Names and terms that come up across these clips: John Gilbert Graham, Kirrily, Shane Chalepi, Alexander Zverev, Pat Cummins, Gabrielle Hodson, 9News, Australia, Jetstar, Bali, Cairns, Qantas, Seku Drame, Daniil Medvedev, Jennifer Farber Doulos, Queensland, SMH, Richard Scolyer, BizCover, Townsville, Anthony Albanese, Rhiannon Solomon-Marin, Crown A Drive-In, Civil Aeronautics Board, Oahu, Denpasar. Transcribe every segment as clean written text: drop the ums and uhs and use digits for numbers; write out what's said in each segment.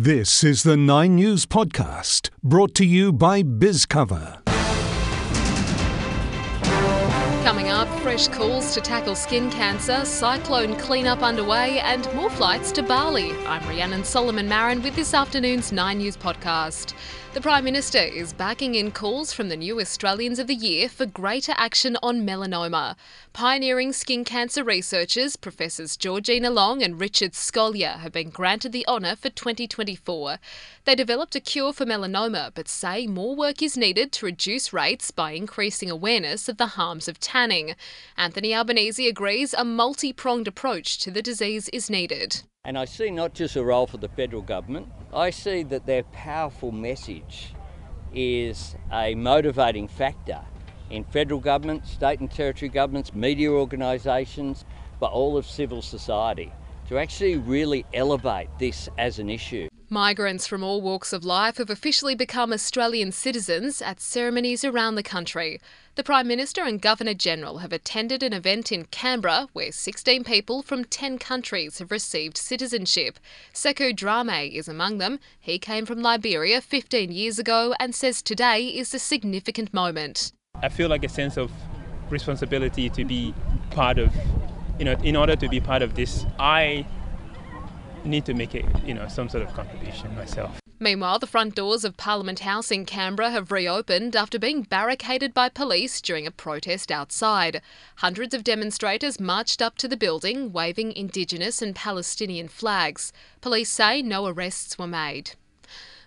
This is the 9 News podcast, brought to you by BizCover. Coming up, fresh calls to tackle skin cancer, cyclone cleanup underway, and more flights to Bali. I'm Rhiannon Solomon-Marin with this afternoon's 9 News podcast. The Prime Minister is backing in calls from the new Australians of the Year for greater action on melanoma. Pioneering skin cancer researchers, Professors Georgina Long and Richard Scolyer, have been granted the honour for 2024. They developed a cure for melanoma, but say more work is needed to reduce rates by increasing awareness of the harms of tanning. Anthony Albanese agrees a multi-pronged approach to the disease is needed. And I see not just a role for the federal government, I see that their powerful message is a motivating factor in federal government, state and territory governments, media organisations, but all of civil society to actually really elevate this as an issue. Migrants from all walks of life have officially become Australian citizens at ceremonies around the country. The Prime Minister and Governor-General have attended an event in Canberra where 16 people from 10 countries have received citizenship. Seku Drame is among them. He came from Liberia 15 years ago and says today is a significant moment. I feel like a sense of responsibility to be part of, in order to be part of this, I need to make it, some sort of contribution myself. Meanwhile, the front doors of Parliament House in Canberra have reopened after being barricaded by police during a protest outside. Hundreds of demonstrators marched up to the building, waving Indigenous and Palestinian flags. Police say no arrests were made.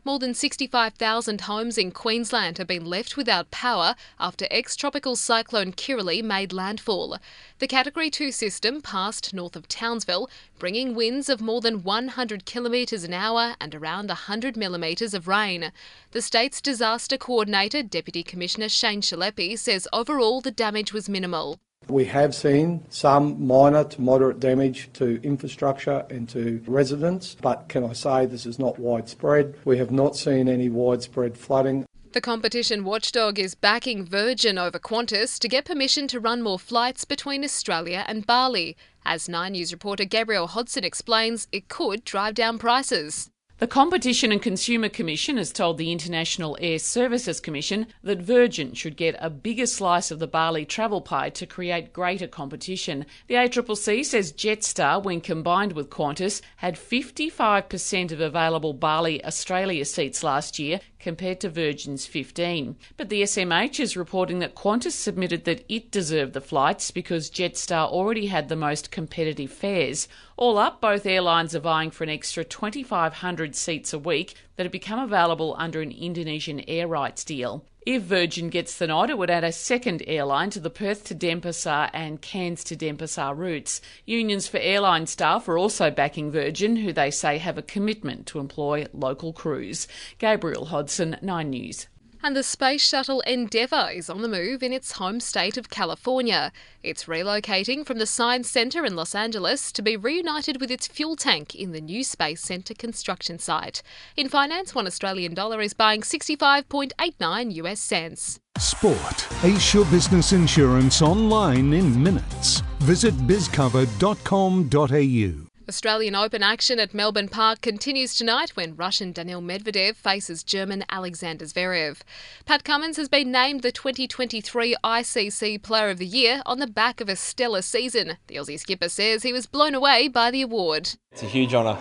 More than 65,000 homes in Queensland have been left without power after ex-tropical cyclone Kirrily made landfall. The Category 2 system passed north of Townsville, bringing winds of more than 100 kilometres an hour and around 100 millimetres of rain. The state's disaster coordinator, Deputy Commissioner Shane Chalepi, says overall the damage was minimal. We have seen some minor to moderate damage to infrastructure and to residents, but can I say this is not widespread? We have not seen any widespread flooding. The competition watchdog is backing Virgin over Qantas to get permission to run more flights between Australia and Bali. As 9 News reporter Gabrielle Hodson explains, it could drive down prices. The Competition and Consumer Commission has told the International Air Services Commission that Virgin should get a bigger slice of the Bali travel pie to create greater competition. The ACCC says Jetstar, when combined with Qantas, had 55% of available Bali Australia seats last year compared to Virgin's 15. But the SMH is reporting that Qantas submitted that it deserved the flights because Jetstar already had the most competitive fares. All up, both airlines are vying for an extra 2,500 seats a week that have become available under an Indonesian air rights deal. If Virgin gets the nod, it would add a second airline to the Perth to Denpasar and Cairns to Denpasar routes. Unions for airline staff are also backing Virgin, who they say have a commitment to employ local crews. Gabrielle Hodson, 9 News. And the space shuttle Endeavour is on the move in its home state of California. It's relocating from the Science Centre in Los Angeles to be reunited with its fuel tank in the new Space Centre construction site. In finance, one Australian dollar is buying 65.89 US cents. Sport. Ace your business insurance online in minutes. Visit bizcover.com.au. Australian Open action at Melbourne Park continues tonight when Russian Daniil Medvedev faces German Alexander Zverev. Pat Cummins has been named the 2023 ICC Player of the Year on the back of a stellar season. The Aussie skipper says he was blown away by the award. It's a huge honour.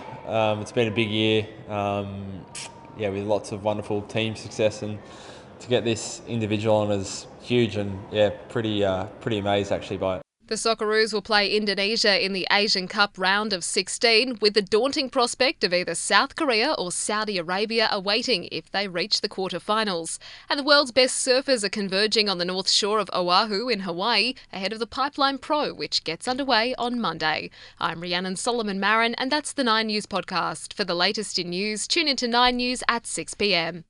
It's been a big year, with lots of wonderful team success, and to get this individual honour is huge and pretty amazed actually by it. The Socceroos will play Indonesia in the Asian Cup round of 16 with the daunting prospect of either South Korea or Saudi Arabia awaiting if they reach the quarterfinals. And the world's best surfers are converging on the north shore of Oahu in Hawaii ahead of the Pipeline Pro, which gets underway on Monday. I'm Rhiannon Solomon-Marin, and that's the 9 News podcast. For the latest in news, tune into 9 News at 6 p.m.